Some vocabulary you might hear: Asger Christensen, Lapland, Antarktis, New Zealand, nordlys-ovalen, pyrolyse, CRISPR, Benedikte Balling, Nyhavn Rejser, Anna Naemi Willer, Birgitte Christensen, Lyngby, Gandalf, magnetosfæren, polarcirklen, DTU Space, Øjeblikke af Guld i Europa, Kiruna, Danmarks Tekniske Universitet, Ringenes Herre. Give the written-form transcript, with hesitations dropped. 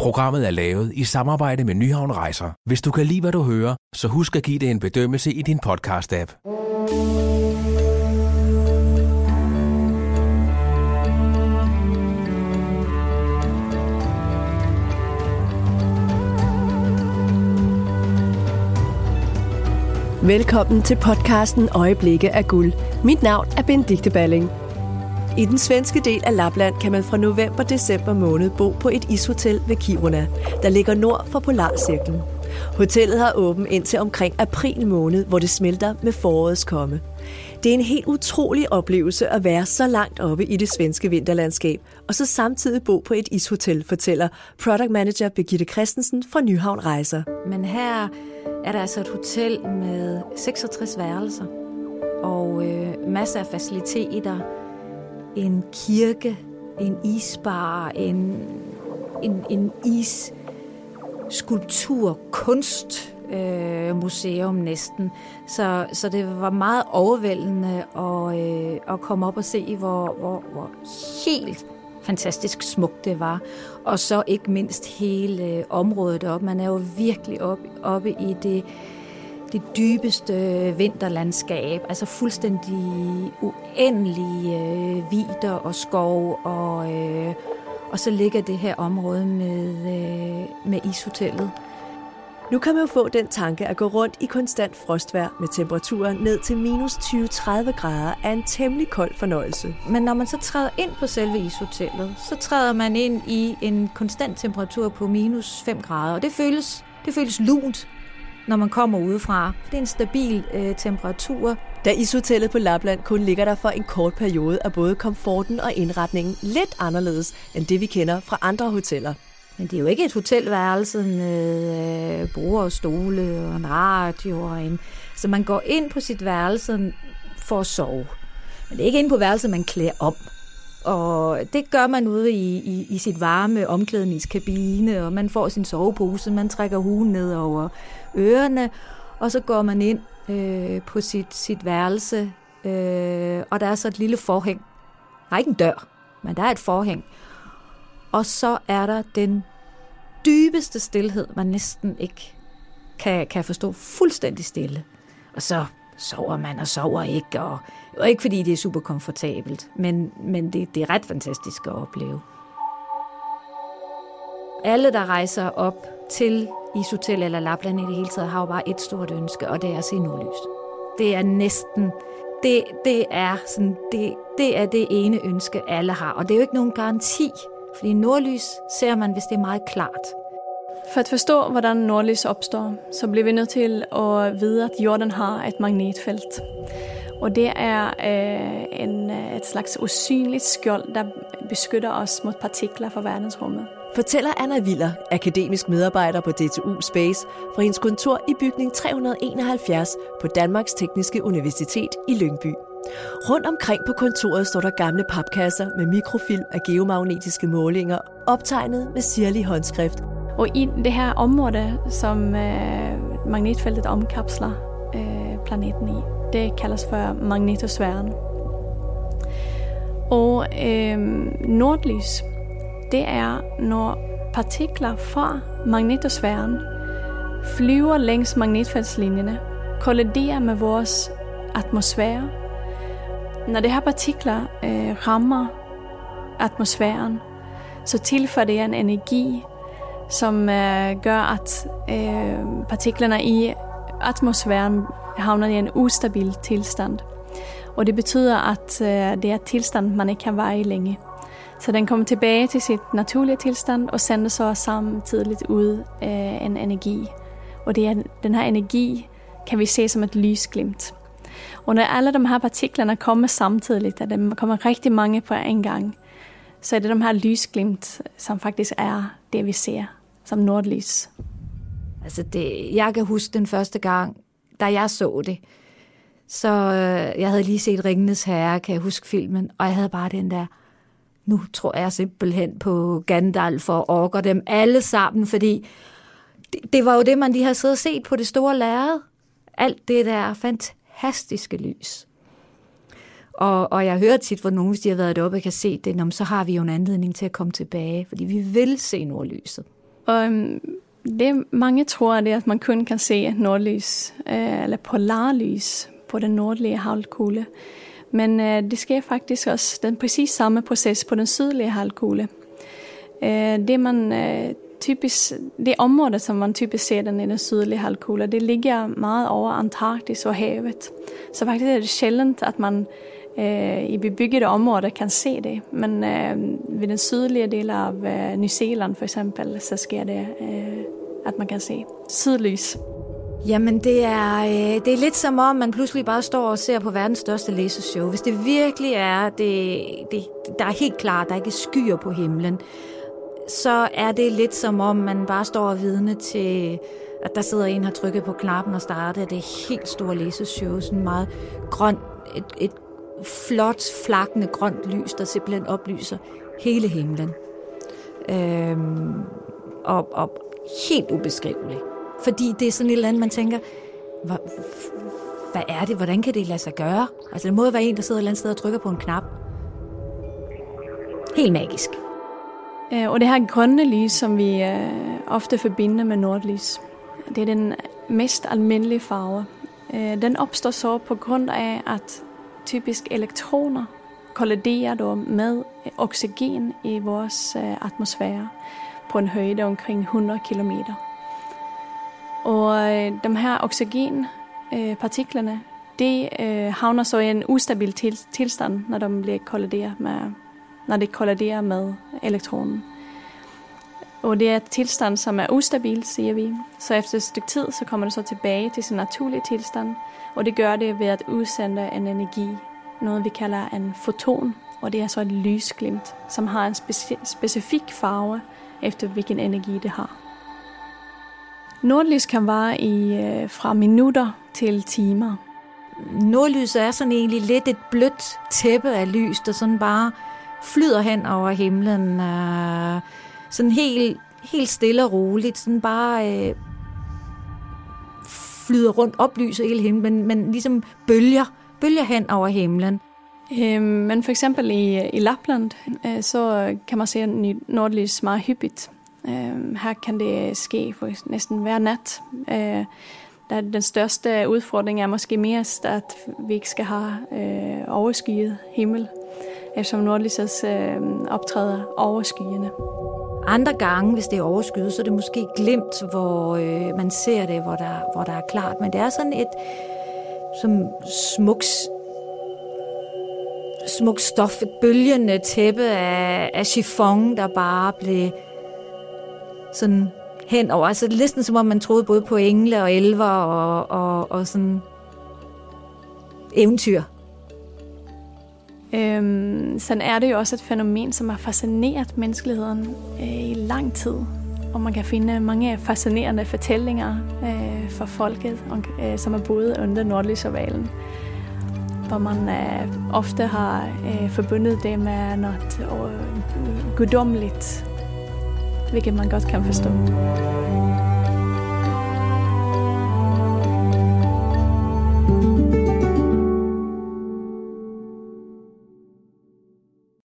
Programmet er lavet i samarbejde med Nyhavn Rejser. Hvis du kan lide, hvad du hører, så husk at give det en bedømmelse i din podcast-app. Velkommen til podcasten Øjeblikke af Guld. Mit navn er Benedikte Balling. I den svenske del af Lapland kan man fra november-december måned bo på et ishotel ved Kiruna, der ligger nord for Polarcirklen. Hotellet har åbent indtil omkring april måned, hvor det smelter med forårets komme. Det er en helt utrolig oplevelse at være så langt oppe i det svenske vinterlandskab, og så samtidig bo på et ishotel, fortæller product manager Birgitte Christensen fra Nyhavn Rejser. Men her er der altså et hotel med 66 værelser og masser af faciliteter. En kirke, en isbar, en isskulptur, kunstmuseum næsten. Så det var meget overvældende at komme op og se, hvor helt fantastisk smukt det var. Og så ikke mindst hele området deroppe. Man er jo virkelig oppe i det dybeste vinterlandskab. Altså fuldstændig uendelige vidder og skov. Og så ligger det her område med ishotellet. Nu kan man jo få den tanke at gå rundt i konstant frostvejr med temperaturen ned til minus 20-30 grader er en temmelig kold fornøjelse. Men når man så træder ind på selve ishotellet, så træder man ind i en konstant temperatur på minus 5 grader. Og det føles lunt, når man kommer udefra. Det er en stabil temperatur. Da ishotellet på Lapland kun ligger der for en kort periode, er både komforten og indretningen lidt anderledes end det, vi kender fra andre hoteller. Men det er jo ikke et hotelværelse med bord og stole og en radio. Så man går ind på sit værelse for at sove. Men det er ikke inde på værelset, man klæder om. Og det gør man ude i sit varme omklædningskabine, og man får sin sovepose, man trækker huen ned over ørerne, og så går man ind på sit værelse, og der er så et lille forhæng. Der er ikke en dør, men der er et forhæng. Og så er der den dybeste stilhed, man næsten ikke kan forstå, fuldstændig stille. Og så sover man og sover ikke, og ikke fordi det er super komfortabelt, men det er ret fantastisk at opleve. Alle, der rejser op til ishotel eller Lapland i det hele taget, har jo bare et stort ønske, og det er at se nordlys. Det er næsten... Det er det ene ønske, alle har, og det er jo ikke nogen garanti. Fordi nordlys ser man, hvis det er meget klart. For at forstå, hvordan nordlys opstår, så bliver vi nødt til at vide, at jorden har et magnetfelt. Og det er et slags usynligt skjold, der beskytter os mod partikler fra verdensrummet. Fortæller Anna Naemi Willer, akademisk medarbejder på DTU Space, fra hendes kontor i bygning 371 på Danmarks Tekniske Universitet i Lyngby. Rundt omkring på kontoret står der gamle papkasser med mikrofilm af geomagnetiske målinger, optegnet med sirlig håndskrift. Og i det her område, som magnetfeltet omkapsler planeten i, det kaldes for magnetosfæren. Og nordlys, det er, når partikler fra magnetosfæren flyver længs magnetfeltlinjerne, kolliderer med vores atmosfære. Når de her partikler rammer atmosfæren, så tilfører det en energi, som gør, at partiklerne i atmosfæren havner i en ustabil tilstand. Og det betyder, at det er et tilstand, man ikke kan være i længe. Så den kommer tilbage til sit naturlige tilstand og sender så samtidig ud en energi. Og det er, den her energi kan vi se som et lysglimt. Og når alle de her partiklerne kommer samtidig, og der kommer rigtig mange på en gang, så er det de her lysglimt, som faktisk er det, vi ser som nordlys. Altså det, jeg kan huske den første gang, da jeg så det. Så jeg havde lige set Ringenes Herre, kan jeg huske filmen, og jeg havde bare den der, nu tror jeg simpelthen på Gandalf og orker dem alle sammen, fordi det var jo det, man lige havde siddet og set på det store lærred. Alt det der fantastiske lys. Og jeg hører tit, hvor nogen, hvis de har været deroppe og kan se det, så har vi jo en anledning til at komme tilbage, fordi vi vil se nordlyset. Og det mange tror, det er, at man kun kan se nordlys, eller polarlys på den nordlige halvkugle. Men det sker faktisk også den præcis samme proces på den sydlige halvkugle. Det område, som man typisk ser den i den sydlige halvkugle, det ligger meget over Antarktis og havet. Så faktisk er det sjældent, at man i bebyggede områder kan se det. Men ved den sydlige del af New Zealand for eksempel, så sker det, at man kan se sydlys. Jamen det er lidt som om, man pludselig bare står og ser på verdens største lasershow. Hvis det virkelig er, der er helt klart, der ikke skyer på himlen, så er det lidt som om, man bare står og vidne til, at der sidder en, har trykket på knappen og startet det helt store lasershow. Sådan meget grønt, et flot, flakkende grønt lys, der simpelthen oplyser hele himlen. Og helt ubeskriveligt. Fordi det er sådan et eller andet, man tænker, hvad er det? Hvordan kan det lade sig gøre? Altså, det må jo være en, der sidder et eller andet sted og trykker på en knap. Helt magisk. Og det her grønne lys, som vi ofte forbinder med nordlys, det er den mest almindelige farve. Den opstår så på grund af, at typisk elektroner kolliderer med oxygen i vores atmosfære på en højde omkring 100 kilometer. Og de her oxygenpartiklerne, de havner så i en ustabil tilstand, når de bliver kolliderer med elektronen. Og det er et tilstand, som er ustabil, siger vi. Så efter et stykke tid, så kommer det så tilbage til sin naturlige tilstand, og det gør det ved at udsende en energi, noget vi kalder en foton, og det er så et lysglimt, som har en specifik farve, efter hvilken energi det har. Nordlys kan vare fra minutter til timer. Nordlys er sådan egentlig lidt et blødt tæppe af lys, der sådan bare flyder hen over himlen. Sådan helt stille og roligt. Sådan bare flyder rundt, oplyser hele himlen, men ligesom bølger hen over himlen. Men for eksempel i Lapland, så kan man se nordlys meget hyppigt. Her kan det ske for næsten hver nat. Den største udfordring er måske mest, at vi ikke skal have overskyet himmel, eftersom nordlyset optræder over skyerne. Andre gange, hvis det er overskyet, så er det måske glimt, hvor man ser det, hvor der er klart. Men det er sådan et som smukt stof, et bølgende tæppe af chiffon, der bare blev sådan henover. Altså næsten som om man troede både på engle og elver og sådan eventyr. Sådan er det jo også et fænomen, som har fascineret menneskeligheden i lang tid. Og man kan finde mange fascinerende fortællinger fra folket, som har boet under nordlysovalen. Hvor man ofte har forbundet det med noget guddommeligt, hvilket man godt kan forstå.